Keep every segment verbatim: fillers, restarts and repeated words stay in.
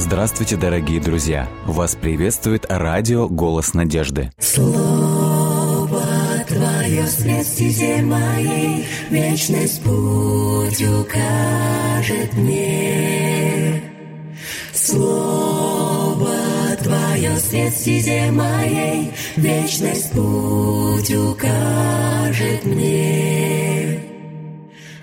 Здравствуйте, дорогие друзья! Вас приветствует радио «Голос надежды». Слово Твое свет стезе моей, вечность путь укажет мне. Слово Твое свет стезе моей, вечность путь укажет мне.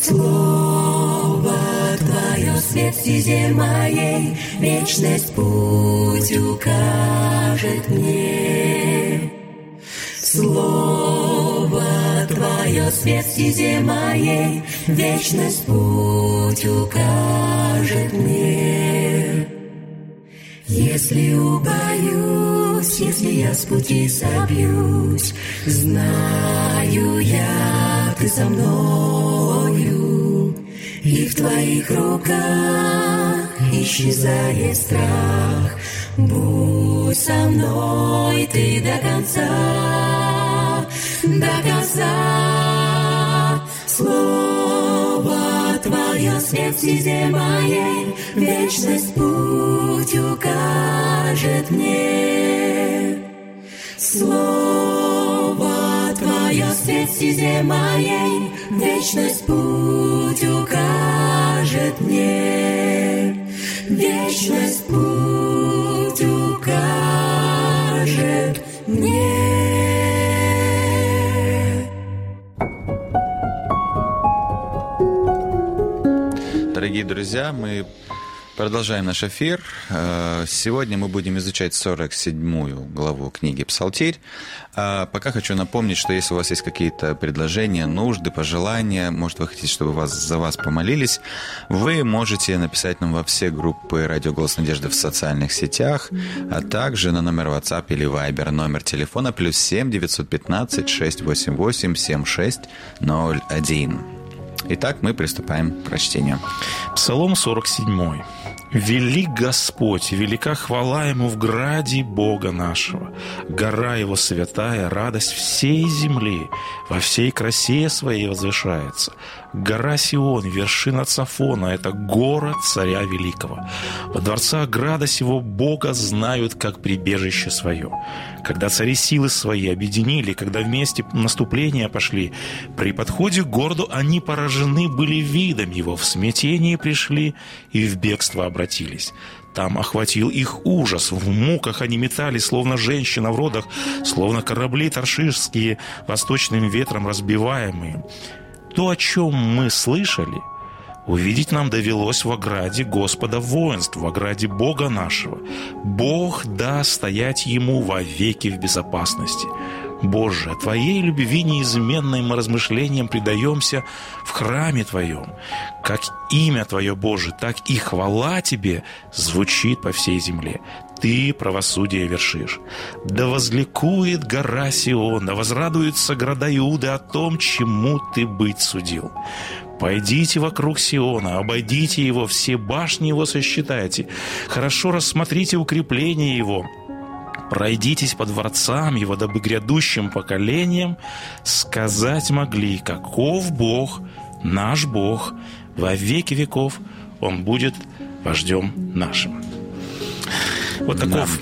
Слово Твое свет стезе моей, вечность путь укажет мне. Слово Твое свет стезе моей, вечность путь укажет мне. Если убоюсь, если я с пути собьюсь, знаю я, Ты со мною, и в Твоих руках исчезает страх. Будь со мной Ты до конца, до конца. Слово Твое свет стезе моей, вечность путь укажет мне. Слово Твое свет стезе моей, вечность путь укажет мне. Вечность путь укажет мне. Дорогие друзья, мы продолжаем наш эфир. Сегодня мы будем изучать сорок седьмую главу книги «Псалтирь». Пока хочу напомнить, что если у вас есть какие-то предложения, нужды, пожелания, может, вы хотите, чтобы вас, за вас помолились, вы можете написать нам во все группы «Радио Голос Надежды» в социальных сетях, а также на номер WhatsApp или Viber, номер телефона плюс семь девятьсот пятнадцать шестьсот восемьдесят восемь семьдесят шесть ноль один. Итак, мы приступаем к прочтению. Псалом сорок седьмой. «Велик Господь, велика хвала Ему в граде Бога нашего. Гора Его святая, радость всей земли, во всей красе Своей возвышается. Гора Сион, вершина Цафона, это город царя великого. Во дворцах града сего Бога знают, как прибежище свое. Когда цари силы свои объединили, когда вместе наступления пошли, при подходе к городу они поражены были видом его, в смятение пришли и в бегство обратились». Там охватил их ужас, в муках они метались, словно женщина в родах, словно корабли таршишские, восточным ветром разбиваемые. То, о чем мы слышали, увидеть нам довелось в ограде Господа воинств, в ограде Бога нашего. Бог даст стоять Ему вовеки в безопасности. Боже, Твоей любви неизменной мы размышлениям предаемся в храме Твоем. Как имя Твое, Боже, так и хвала Тебе звучит по всей земле. Ты правосудие вершишь. Да возликует гора Сион, да возрадуются города Иуды о том, чему Ты быть судил. Пойдите вокруг Сиона, обойдите его, все башни его сосчитайте. Хорошо рассмотрите укрепление его. Пройдитесь по дворцам его, дабы грядущим поколениям сказать могли, каков Бог, наш Бог, во веки веков Он будет вождем нашим». Вот таков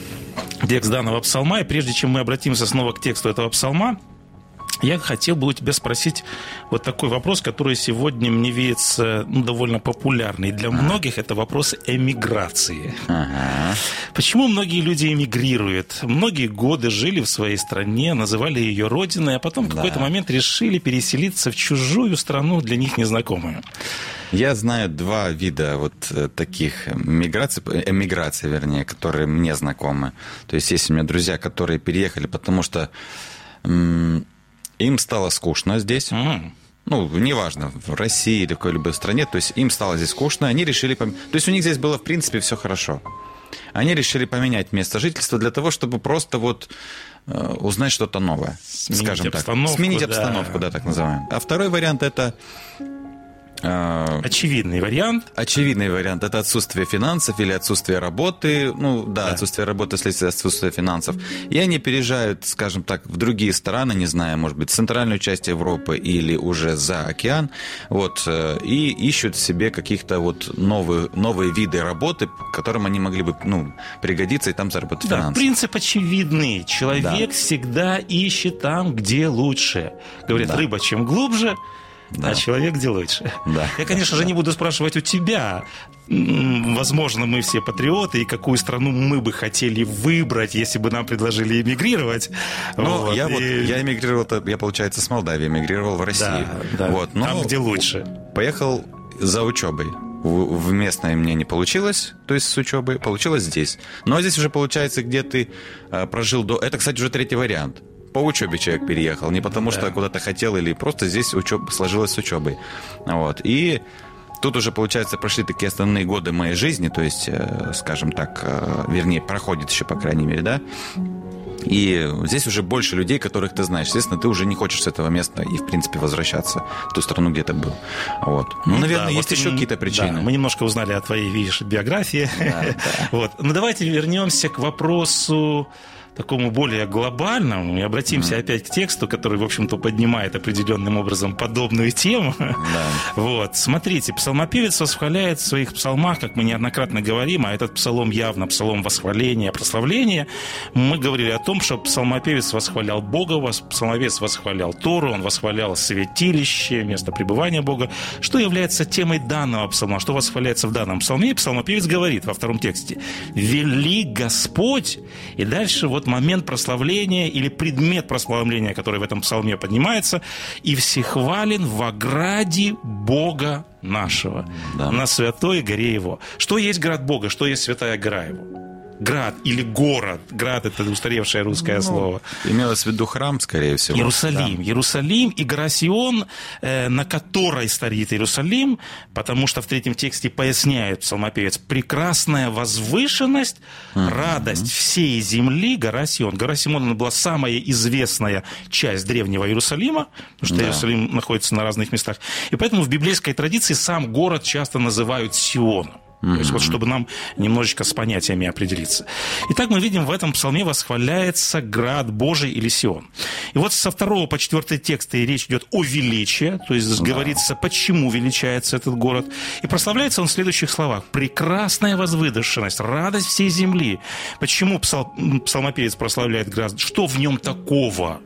да. текст данного псалма. И прежде чем мы обратимся снова к тексту этого псалма, я хотел бы у тебя спросить вот такой вопрос, который сегодня мне видится ну, довольно популярный. Для ага. многих это вопрос эмиграции. Ага. Почему многие люди эмигрируют? Многие годы жили в своей стране, называли ее родиной, а потом в да. какой-то момент решили переселиться в чужую страну, для них незнакомую. Я знаю два вида вот таких миграций, эмиграций, вернее, которые мне знакомы. То есть есть у меня друзья, которые переехали, потому что... М- Им стало скучно здесь, mm. ну, неважно, в России или в какой-либо стране, то есть им стало здесь скучно, они решили... Пом... То есть у них здесь было, в принципе, все хорошо. Они решили поменять место жительства для того, чтобы просто вот узнать что-то новое, сменить, скажем так. Сменить обстановку, да, да, так называемую. А второй вариант – это… Очевидный вариант. Очевидный вариант – это отсутствие финансов или отсутствие работы. Ну да, да. отсутствие работы, вследствие отсутствия финансов. И они переезжают, скажем так, в другие страны, не знаю, может быть, в центральную часть Европы или уже за океан, вот, и ищут себе каких-то вот новые, новые виды работы, которым они могли бы, ну, пригодиться и там заработать да, финансы. Да, принцип очевидный. Человек да. всегда ищет там, где лучше. Говорят, да. рыба чем глубже, да. а человек где лучше. Да. Я, конечно же, не буду спрашивать у тебя. Возможно, мы все патриоты, и какую страну мы бы хотели выбрать, если бы нам предложили эмигрировать. Ну, вот. я, и... вот, я эмигрировал, я, получается, с Молдавии эмигрировал в Россию. Да, да. Вот. Но там, где лучше. Поехал за учебой. В местное мне не получилось, то есть с учебы, получилось здесь. Но здесь уже получается, где ты прожил до... Это, кстати, уже третий вариант. По учебе человек переехал, не потому да. что куда-то хотел, или просто здесь учеб... сложилось с учебой. Вот. И тут уже, получается, прошли такие основные годы моей жизни, то есть, скажем так, вернее, проходит еще, по крайней мере, да. И здесь уже больше людей, которых ты знаешь. Естественно, ты уже не хочешь с этого места и, в принципе, возвращаться в ту страну, где ты был. Вот. Ну, ну, наверное, да, есть вот еще какие-то причины. Да, мы немножко узнали о твоей, видишь, биографии. Да, да. Вот. Но давайте вернемся к вопросу такому более глобальному, и обратимся mm-hmm. опять к тексту, который, в общем-то, поднимает определенным образом подобную тему. Да. Вот. Смотрите, псалмопевец восхваляет в своих псалмах, как мы неоднократно говорим, а этот псалом явно псалом восхваления, прославления. Мы говорили о том, что псалмопевец восхвалял Бога, псалмопевец восхвалял Тору, он восхвалял святилище, место пребывания Бога, что является темой данного псалма, что восхваляется в данном псалме. И псалмопевец говорит во втором тексте: «Велик Господь», и дальше вот момент прославления или предмет прославления, который в этом псалме поднимается, и всехвален в ограде Бога нашего, да. на святой горе Его. Что есть град Бога, что есть святая гора Его? Град или город. Град – это устаревшее русское ну, слово. Имелось в виду храм, скорее всего. Иерусалим. Да. Иерусалим и гора Сион, на которой стоит Иерусалим, потому что в третьем тексте поясняет псалмопевец: прекрасная возвышенность, mm-hmm. радость всей земли гора Сион. Гора Сион была самая известная часть древнего Иерусалима, потому что да. Иерусалим находится на разных местах. И поэтому в библейской традиции сам город часто называют Сионом. Mm-hmm. То есть вот чтобы нам немножечко с понятиями определиться. Итак, мы видим, в этом псалме восхваляется град Божий или Сион. И вот со второго по четвертый тексты речь идет о величии, то есть mm-hmm. говорится, почему величается этот город. И прославляется он в следующих словах: прекрасная возвышенность, радость всей земли. Почему псал... псалмопевец прославляет град? Что в нем такого?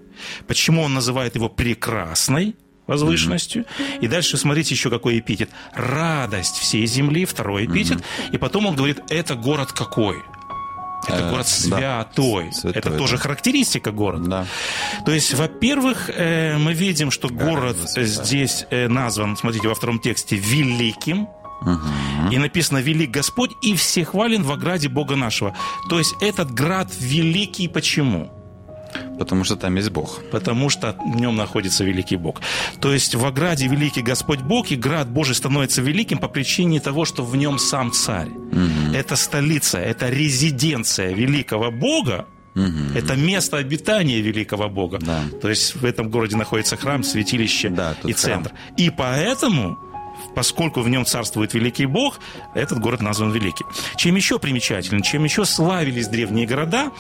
Почему он называет его прекрасной возвышенностью? Mm-hmm. И дальше смотрите еще какой эпитет. Радость всей земли, второй эпитет. Mm-hmm. И потом он говорит, это город какой? Это э, город святой. Да, святой. Это да. тоже характеристика города. Да. То есть, во-первых, э, мы видим, что да, город здесь э, назван, смотрите, во втором тексте, великим. Угу. И написано: «Велик Господь и всехвален в ограде Бога нашего». То есть этот град великий почему? Потому что там есть Бог. Потому что в нем находится великий Бог. То есть в ограде великий Господь Бог, и град Божий становится великим по причине того, что в нем сам царь. Угу. Это столица, это резиденция великого Бога, угу. это место обитания великого Бога. Да. То есть в этом городе находится храм, святилище да, и центр. Храм. И поэтому... Поскольку в нем царствует великий Бог, этот город назван великим. Чем еще примечателен, чем еще славились древние города?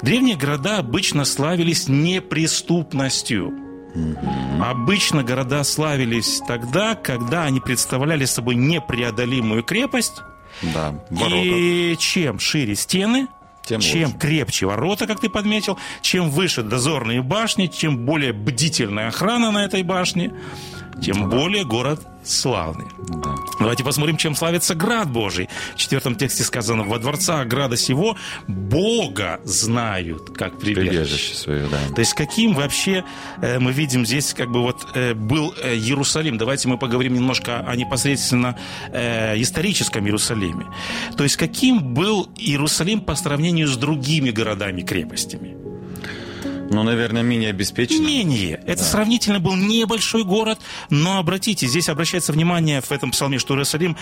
Древние города обычно славились неприступностью. Mm-hmm. Обычно города славились тогда, когда они представляли собой непреодолимую крепость. Да, ворота. И чем шире стены, тем чем лучше. Крепче ворота, как ты подметил, чем выше дозорные башни, чем более бдительная охрана на этой башне, тем да. более город славный. Да. Давайте посмотрим, чем славится град Божий. В четвертом тексте сказано: «Во дворцах града сего Бога знают, как прибежище». Прибежище свое, да. То есть каким вообще э, мы видим здесь, как бы вот э, был э, Иерусалим. Давайте мы поговорим немножко о непосредственно э, историческом Иерусалиме. То есть каким был Иерусалим по сравнению с другими городами-крепостями? Ну, наверное, менее обеспеченный. Менее. Это да. сравнительно был небольшой город, но обратите, здесь обращается внимание в этом псалме, что Иерусалим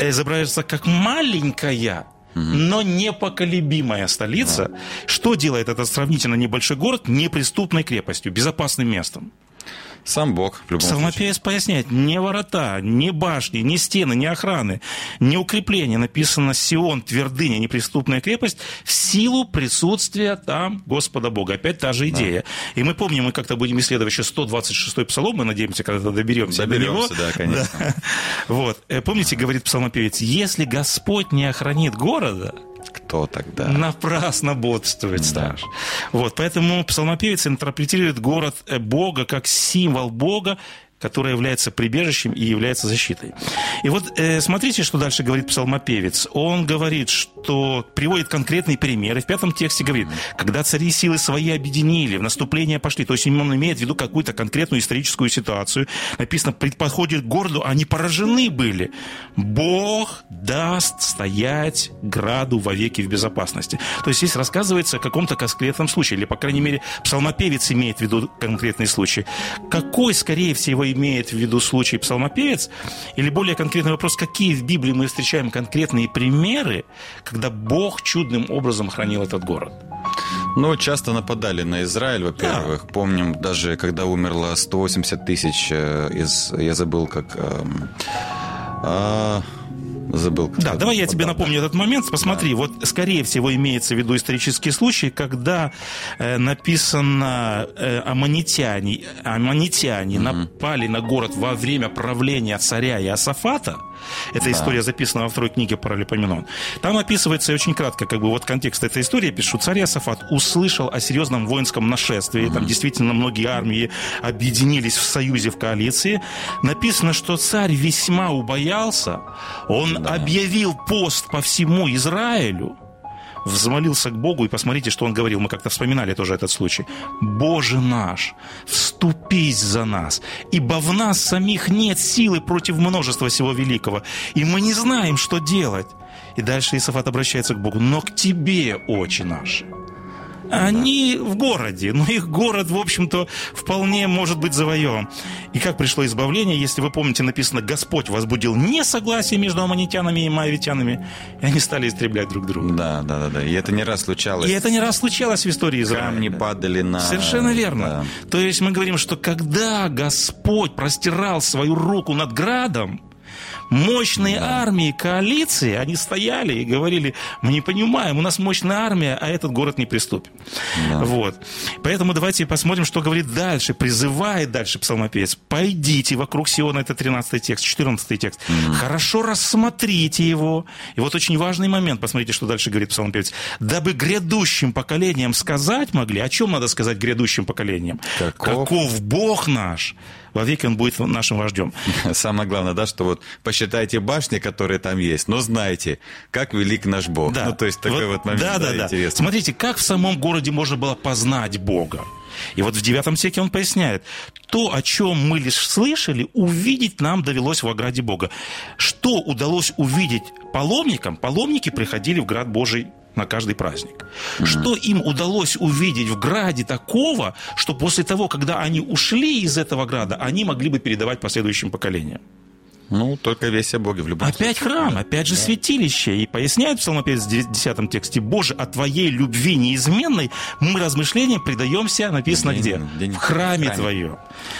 изображается как маленькая, но непоколебимая столица. Да. Что делает этот сравнительно небольшой город неприступной крепостью, безопасным местом? Сам Бог, в любом случае. Псалмопевец поясняет, не ворота, не башни, не стены, не охраны, не укрепления. Написано «Сион, твердыня, неприступная крепость» в силу присутствия там Господа Бога. Опять та же идея. Да. И мы помним, мы как-то будем исследовать еще сто двадцать шестой псалом, мы надеемся, когда-то доберемся, доберемся до него. Да, конечно. Да. Вот. Помните, говорит псалмопевец, «Если Господь не охранит города, кто тогда?» Напрасно бодствует страж. Да. Вот, поэтому псалмопевец интерпретирует город Бога как символ Бога, который является прибежищем и является защитой. И вот э, смотрите, что дальше говорит псалмопевец. Он говорит, что приводит конкретные примеры. В пятом тексте говорит, когда цари силы свои объединили, в наступление пошли. То есть он имеет в виду какую-то конкретную историческую ситуацию. Написано, подходит к городу, они поражены были. Бог даст стоять граду вовеки в безопасности. То есть здесь рассказывается о каком-то конкретном случае. Или, по крайней мере, псалмопевец имеет в виду конкретный случай. Какой, скорее всего, имеет в виду случай псалмопевец, или более конкретный вопрос, какие в Библии мы встречаем конкретные примеры, когда Бог чудным образом хранил этот город? Ну, часто нападали на Израиль, во-первых. Да. Помним, даже когда умерло сто восемьдесят тысяч из... Я забыл, как... Э, э, забыл. Как да, давай я тебе напомню этот момент. Посмотри, да. Вот, скорее всего, имеется в виду исторический случай, когда э, написано э, аммонитяне, аммонитяне mm-hmm. напали на город во время правления царя Иосафата. Эта да. история записана во второй книге Паралипоменон. Там описывается очень кратко, как бы вот контекст этой истории, пишу, царь Иосафат услышал о серьезном воинском нашествии, mm-hmm. там действительно многие армии объединились в союзе, в коалиции. Написано, что царь весьма убоялся, он да. объявил пост по всему Израилю, взмолился к Богу, и посмотрите, что он говорил, мы как-то вспоминали тоже этот случай. «Боже наш, вступись за нас, ибо в нас самих нет силы против множества всего великого, и мы не знаем, что делать». И дальше Иосафат обращается к Богу, «но к тебе, Отче наш». Они да. в городе, но их город, в общем-то, вполне может быть завоеван. И как пришло избавление, если вы помните, написано, Господь возбудил несогласие между аммонитянами и моавитянами, и они стали истреблять друг друга. Да, да, да, да. И это не раз случалось. И это не раз случалось в истории Израиля. Камни падали на... Совершенно верно. Да. То есть мы говорим, что когда Господь простирал свою руку над градом, мощные да. армии, коалиции, они стояли и говорили, мы не понимаем, у нас мощная армия, а этот город не приступим. Да. Вот. Поэтому давайте посмотрим, что говорит дальше, призывает дальше псалмопевец. «Пойдите вокруг Сиона», это тринадцатый текст, четырнадцатый текст, угу. «хорошо рассмотрите его». И вот очень важный момент, посмотрите, что дальше говорит псалмопевец. «Дабы грядущим поколениям сказать могли». О чем надо сказать грядущим поколениям? Каков, Каков Бог наш? Вовеки он будет нашим вождем. Самое главное, да, что вот посчитайте башни, которые там есть, но знайте, как велик наш Бог. Да. Ну, то есть такой вот, вот момент, да, да, да, интересный. Да. Смотрите, как в самом городе можно было познать Бога. И вот в девятом стихе он поясняет, то, о чем мы лишь слышали, увидеть нам довелось в ограде Бога. Что удалось увидеть паломникам? Паломники приходили в град Божий на каждый праздник. Mm-hmm. Что им удалось увидеть в граде такого, что после того, когда они ушли из этого града, они могли бы передавать последующим поколениям? Ну, только весть о Боге в любом опять случае. Храм, да. опять же да. святилище. И поясняет псалмопевец в десятом тексте, «Боже, о Твоей любви неизменной мы размышлениям предаемся», написано день, где? День, в храме, храме. Твоем.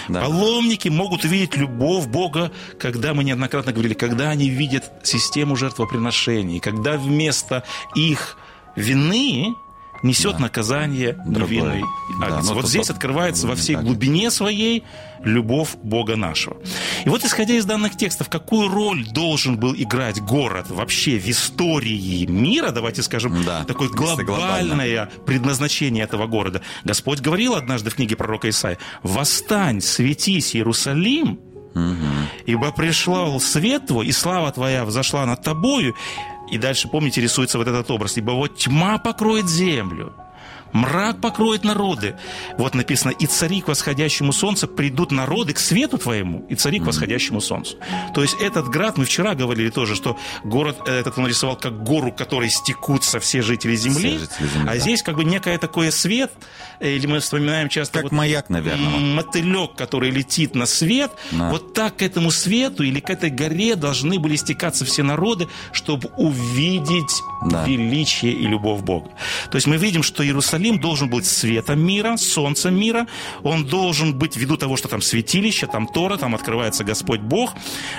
Да. Паломники могут увидеть любовь Бога, когда, мы неоднократно говорили, когда они видят систему жертвоприношений, когда вместо их вины... несет да. наказание невинный агнец. Да, вот здесь тот, открывается во всей глубине своей любовь Бога нашего. И вот, исходя из данных текстов, какую роль должен был играть город вообще в истории мира, давайте скажем, да, такое глобальное предназначение этого города. Господь говорил однажды в книге пророка Исаии, «Восстань, светись, Иерусалим, угу. ибо пришел свет твой, и слава твоя взошла над тобою». И дальше, помните, рисуется вот этот образ. «Ибо вот тьма покроет землю, мрак покроет народы». Вот написано, «И цари к восходящему солнцу придут народы к свету твоему, и цари к восходящему солнцу». То есть этот град, мы вчера говорили тоже, что город этот он рисовал как гору, к которой стекутся все жители земли. Все жители земли а да. здесь как бы некое такое свет, или мы вспоминаем часто... Как вот маяк, наверное. Мотылек, который летит на свет. Да. Вот так к этому свету или к этой горе должны были стекаться все народы, чтобы увидеть да. величие и любовь Бога. То есть мы видим, что Иерусалим должен быть светом мира, солнцем мира. Он должен быть, ввиду того, что там святилище, там Тора, там открывается Господь Бог.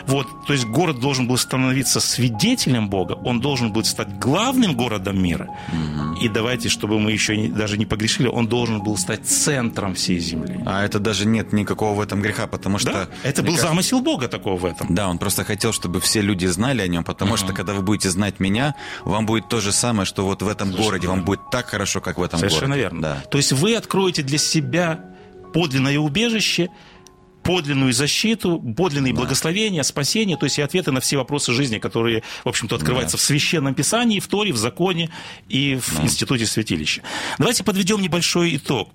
Вот. То есть город должен был становиться свидетелем Бога. Он должен был стать главным городом мира. Угу. И давайте, чтобы мы еще не, даже не погрешили, он должен был стать центром всей земли. А это даже нет никакого в этом греха, потому что... Да, это был кажется... замысел Бога такого в этом. Да, он просто хотел, чтобы все люди знали о нем, потому угу. что когда вы будете знать меня, вам будет то же самое, что вот в этом Совершенно городе. Верно. Вам будет так хорошо, как в этом Совершенно городе. Совершенно верно. Да. То есть вы откроете для себя подлинное убежище, подлинную защиту, подлинные да. благословения, спасение, то есть и ответы на все вопросы жизни, которые, в общем-то, открываются да. в Священном Писании, в Торе, в Законе и в да. институте святилища. Давайте подведем небольшой итог.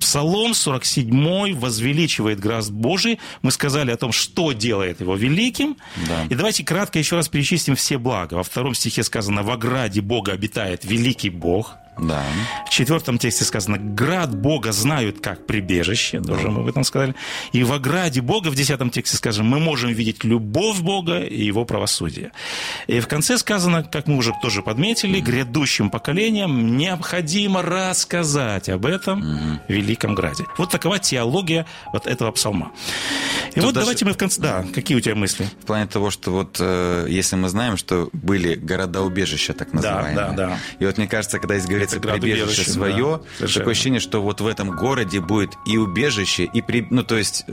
Псалом сорок седьмой возвеличивает град Божий. Мы сказали о том, что делает его великим. Да. И давайте кратко еще раз перечислим все блага. Во втором стихе сказано: «Во граде Бога обитает великий Бог». Да. В четвертом тексте сказано: «Град Бога знают как прибежище». Тоже да. мы об этом сказали. И во граде Бога в десятом тексте сказано: «Мы можем видеть любовь Бога и его правосудие». И в конце сказано, как мы уже тоже подметили, mm-hmm. грядущим поколениям необходимо рассказать об этом mm-hmm. великом граде. Вот такова теология вот этого псалма. И Тут вот даже... давайте мы в конце... Да, какие у тебя мысли? В плане того, что вот э, если мы знаем, что были города-убежища, так называемые. Да, да, да. И вот мне кажется, когда есть говорится прибежище свое, да, такое ощущение, что вот в этом городе будет и убежище, и... При... Ну, то есть...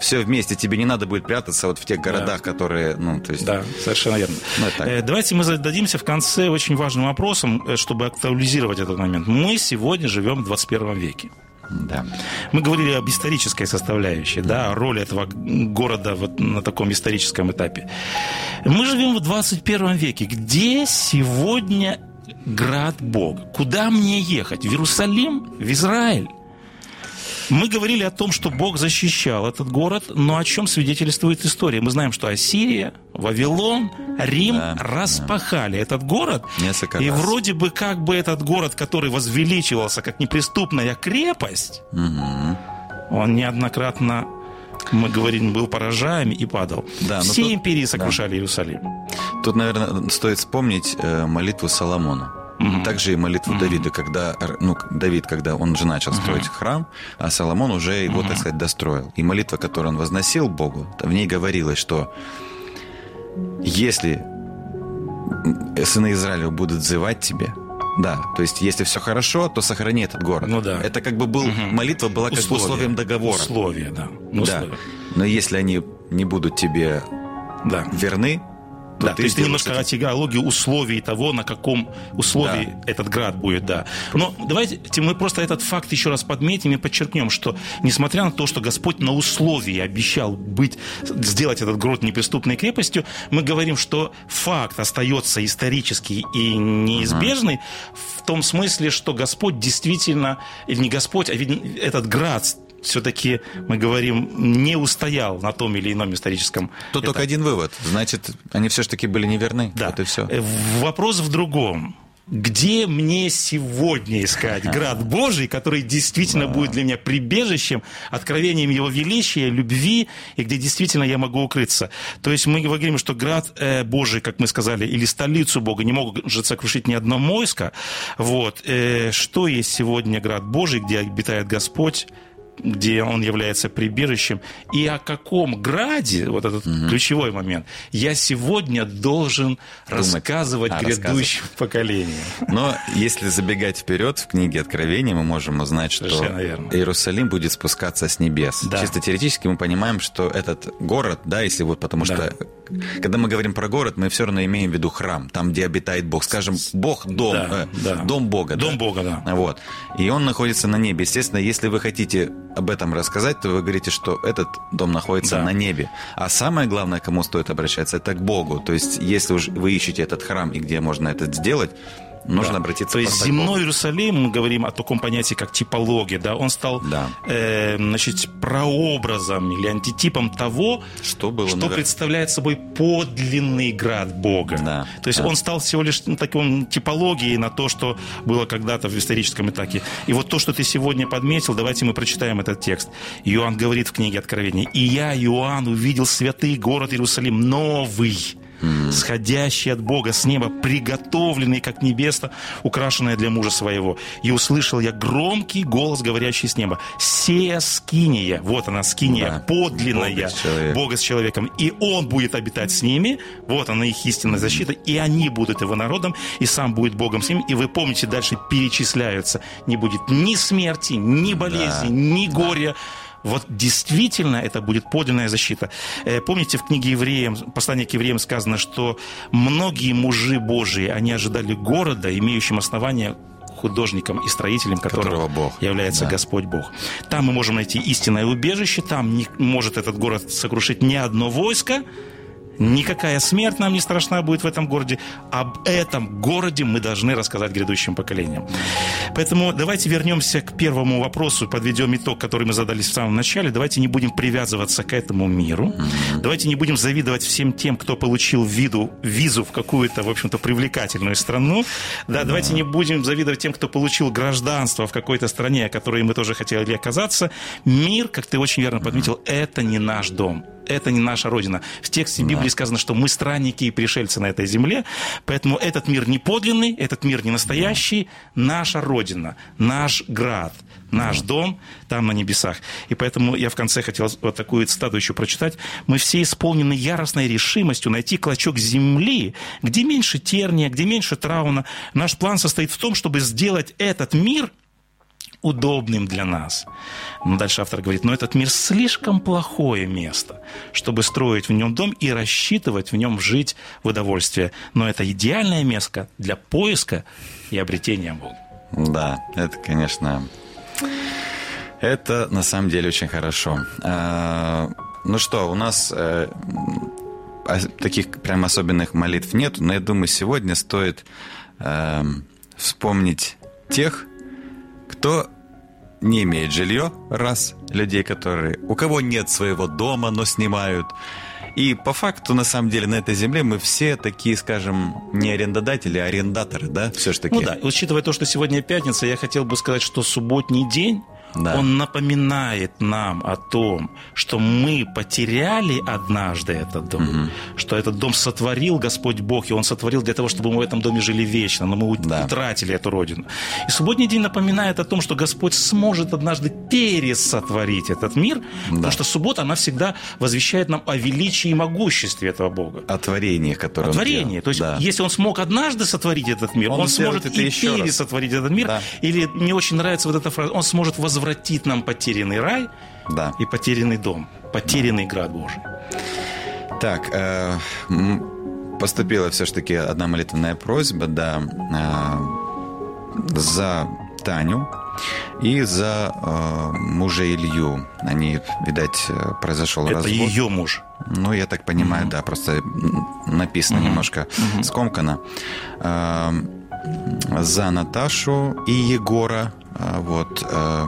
Все вместе, тебе не надо будет прятаться вот в тех городах, да. которые... Ну, то есть... Да, совершенно верно. Ну, давайте мы зададимся в конце очень важным вопросом, чтобы актуализировать этот момент. Мы сегодня живем в двадцать первом веке. Да. Мы говорили об исторической составляющей, да, о роли этого города вот на таком историческом этапе. Мы живем в двадцать первом веке. Где сегодня град Бога? Куда мне ехать? В Иерусалим? В Израиль? Мы говорили о том, что Бог защищал этот город, но о чем свидетельствует история? Мы знаем, что Ассирия, Вавилон, Рим да, распахали да. этот город. Несколько и раз. Вроде бы как бы этот город, который возвеличивался как неприступная крепость, угу. он неоднократно, мы говорим, был поражаем и падал. Да, Все тут, империи сокрушали да. Иерусалим. Тут, наверное, стоит вспомнить молитву Соломона. Mm-hmm. Также и молитву mm-hmm. Давида, когда, ну, Давид, когда он же начал строить mm-hmm. храм, а Соломон уже его, mm-hmm. так сказать, достроил. И молитва, которую он возносил Богу, в ней говорилось, что если сыны Израиля будут взывать тебе, да, то есть если все хорошо, то сохрани этот город. Ну, да. Это как бы был, mm-hmm. молитва была как бы условием договора. Условия, да. Условия. Да. Но если они не будут тебе да. верны, Да, ты то есть ты немножко о теологии условий того, на каком условии да. этот град будет, да. Но давайте мы просто этот факт еще раз подметим и подчеркнем, что несмотря на то, что Господь на условии обещал быть, сделать этот град неприступной крепостью, мы говорим, что факт остается исторический и неизбежный uh-huh. в том смысле, что Господь действительно, или не Господь, а этот град все-таки, мы говорим, не устоял на том или ином историческом... Тут этапе. Только один вывод. Значит, они все-таки были неверны. Да. Вот и все. Вопрос в другом. Где мне сегодня искать град Божий, который действительно да. будет для меня прибежищем, откровением его величия, любви, и где действительно я могу укрыться? То есть мы говорим, что град э, Божий, как мы сказали, или столицу Бога не могут же сокрушить ни одно войско. Вот. Э, что есть сегодня град Божий, где обитает Господь, где он является прибежищем, и о каком граде, вот этот угу. ключевой момент, я сегодня должен Думать. рассказывать а, грядущим поколениям. Но если забегать вперед, в книге Откровения мы можем узнать, что Иерусалим будет спускаться с небес. Да. Чисто теоретически мы понимаем, что этот город, да, если вот, потому да. что когда мы говорим про город, мы все равно имеем в виду храм, там, где обитает Бог. Скажем, Бог – дом, да, э, да. дом Бога. Дом да? Бога, да. Вот. И он находится на небе. Естественно, если вы хотите об этом рассказать, то вы говорите, что этот дом находится да. на небе. А самое главное, кому стоит обращаться, это к Богу. То есть, если уж вы ищете этот храм и где можно это сделать, нужно да. обратиться к Богу. То есть, земной Иерусалим, мы говорим о таком понятии, как типология, да, он стал да. э, значит, прообразом или антитипом того, что, было, что представляет собой подлинный град Бога. Да. То есть, да. он стал всего лишь такой типологией на то, что было когда-то в историческом этапе. И вот то, что ты сегодня подметил, давайте мы прочитаем этот текст. Иоанн говорит в книге Откровения: «И я, Иоанн, увидел святый город Иерусалим, новый». mm-hmm. сходящий от Бога с неба, приготовленный, как невеста, украшенная для мужа своего. И услышал я громкий голос, говорящий с неба: «Сея скиния». Вот она, скиния, да. подлинная Бога с, Бога с человеком. И он будет обитать с ними. Вот она, их истинная защита. Mm-hmm. И они будут его народом, и сам будет Богом с ним. И вы помните, дальше перечисляются. Не будет ни смерти, ни болезни, да. ни горя. Да. Вот действительно это будет подлинная защита. Помните, в книге Евреям, послание к Евреям сказано, что многие мужи Божии, они ожидали города, имеющим основание художником и строителем, которого, которого Бог. является да. Господь Бог. Там мы можем найти истинное убежище, там не может этот город сокрушить ни одно войско, никакая смерть нам не страшна будет в этом городе. Об этом городе мы должны рассказать грядущим поколениям. Поэтому давайте вернемся к первому вопросу, подведем итог, который мы задались в самом начале. Давайте не будем привязываться к этому миру. Mm-hmm. Давайте не будем завидовать всем тем, кто получил виду, визу в какую-то, в общем-то, привлекательную страну. Да, mm-hmm. Давайте не будем завидовать тем, кто получил гражданство в какой-то стране, о которой мы тоже хотели оказаться. Мир, как ты очень верно подметил, mm-hmm. это не наш дом. Это не наша родина. В тексте Библии да. сказано, что мы странники и пришельцы на этой земле, поэтому этот мир не подлинный, этот мир не настоящий, да. наша родина, наш град, наш да. дом там на небесах. И поэтому я в конце хотел вот такую цитату еще прочитать. Мы все исполнены яростной решимостью найти клочок земли, где меньше терния, где меньше трауна. Наш план состоит в том, чтобы сделать этот мир удобным для нас. Но дальше автор говорит: но этот мир слишком плохое место, чтобы строить в нем дом и рассчитывать в нем жить в удовольствие. Но это идеальное место для поиска и обретения Бога. Да, это, конечно, это на самом деле очень хорошо. Ну что, у нас таких прям особенных молитв нет, но я думаю, сегодня стоит вспомнить тех, кто не имеет жилье, раз, людей, которые, у кого нет своего дома, но снимают. И по факту, на самом деле, на этой земле мы все такие, скажем, не арендодатели, а арендаторы, да, все ж таки. Ну да, учитывая то, что сегодня пятница, я хотел бы сказать, что субботний день, да. он напоминает нам о том, что мы потеряли однажды этот дом, угу. что этот дом сотворил Господь Бог, и Он сотворил для того, чтобы мы в этом доме жили вечно, но мы да. утратили эту родину. И субботний день напоминает о том, что Господь сможет однажды пересотворить этот мир, да. потому что суббота, она всегда возвещает нам о величии и могуществе этого Бога. О творении, которое о Он творении. То есть, да. если Он смог однажды сотворить этот мир, Он, он сможет это и пересотворить раз. этот мир. Да. Или мне очень нравится вот эта фраза, Он сможет возвращать Возвратит нам потерянный рай да. и потерянный дом, потерянный да. град Божий. Так, э, поступила все-таки одна молитвенная просьба, да, э, за Таню и за э, мужа Илью. Они, видать, произошел Это развод. Это ее муж. Ну, я так понимаю, mm-hmm. да, просто написано mm-hmm. немножко mm-hmm. скомкано. Э, за Наташу и Егора, вот, э,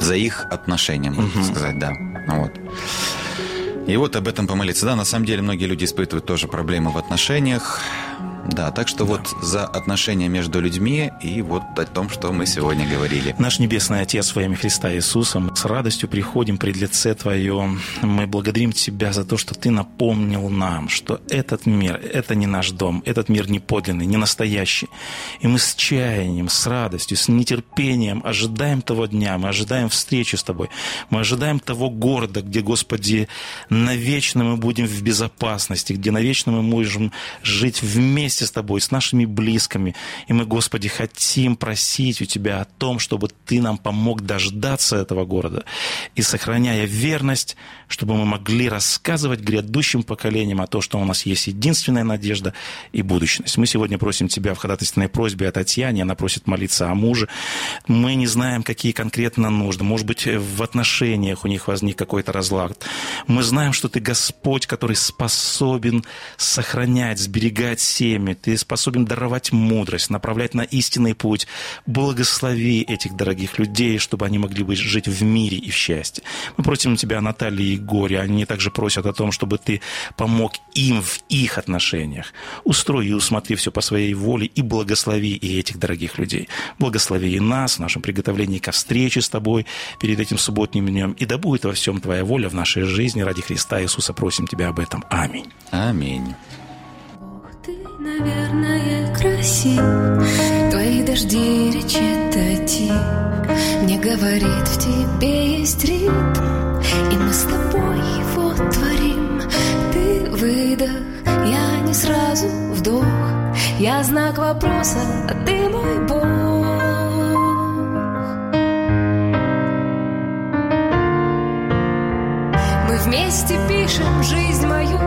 за их отношения, можно угу. сказать, да. Вот. И вот об этом помолиться. Да, на самом деле многие люди испытывают тоже проблемы в отношениях. Да, так что да. вот за отношения между людьми и вот о том, что мы сегодня говорили. Наш Небесный Отец, во имя Христа Иисуса, мы с радостью приходим пред лице Твое. Мы благодарим Тебя за то, что Ты напомнил нам, что этот мир, это не наш дом, этот мир не подлинный, не настоящий. И мы с чаянием, с радостью, с нетерпением ожидаем того дня, мы ожидаем встречи с Тобой, мы ожидаем того города, где, Господи, навечно мы будем в безопасности, где навечно мы можем жить вместе с Тобой, с нашими близкими. И мы, Господи, хотим просить у Тебя о том, чтобы Ты нам помог дождаться этого города. И, сохраняя верность, чтобы мы могли рассказывать грядущим поколениям о том, что у нас есть единственная надежда и будущность. Мы сегодня просим Тебя в ходатайственной просьбе о Татьяне. Она просит молиться о муже. Мы не знаем, какие конкретно нужды. Может быть, в отношениях у них возник какой-то разлад. Мы знаем, что Ты Господь, который способен сохранять, сберегать семьи, словами, Ты способен даровать мудрость, направлять на истинный путь. Благослови этих дорогих людей, чтобы они могли бы жить в мире и в счастье. Мы просим Тебя, Наталья и Горе, они также просят о том, чтобы Ты помог им в их отношениях. Устрой и усмотри все по своей воле и благослови и этих дорогих людей. Благослови и нас в нашем приготовлении ко встрече с Тобой перед этим субботним днем. И да будет во всем Твоя воля в нашей жизни. Ради Христа Иисуса просим Тебя об этом. Аминь. Аминь. Бог, Ты, наверное, красив. Твои дожди речитатив. Мне говорит, в Тебе есть ритм, и мы с Тобой его творим. Ты выдох, я не сразу вдох. Я знак вопроса, а Ты мой Бог. Вместе пишем жизнь мою.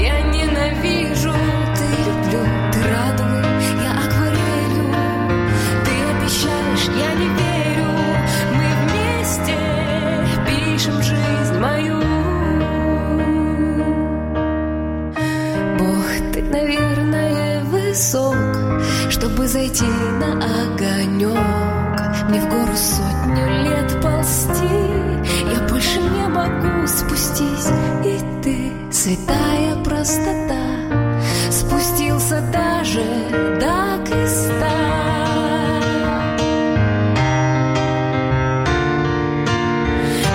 Я ненавижу, ты люблю, ты радуй, я акварелью. Ты обещаешь, я не верю. Мы вместе пишем жизнь мою. Бог, ты, наверное, высок, чтобы зайти на огонек. Мне в гору сотню лет ползти, я больше не могу спустись. И ты, святая простота, спустился даже до креста.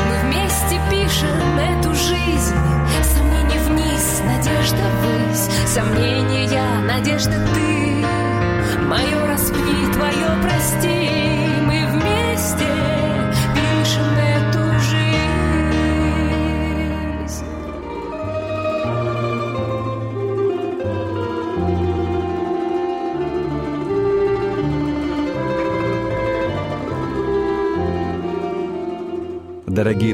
Мы вместе пишем эту жизнь. Сомнения вниз, надежда ввысь. Сомнения я, надежда ты. Мое распни, твое прости. Мы вместе пишем эту жизнь. Дорогие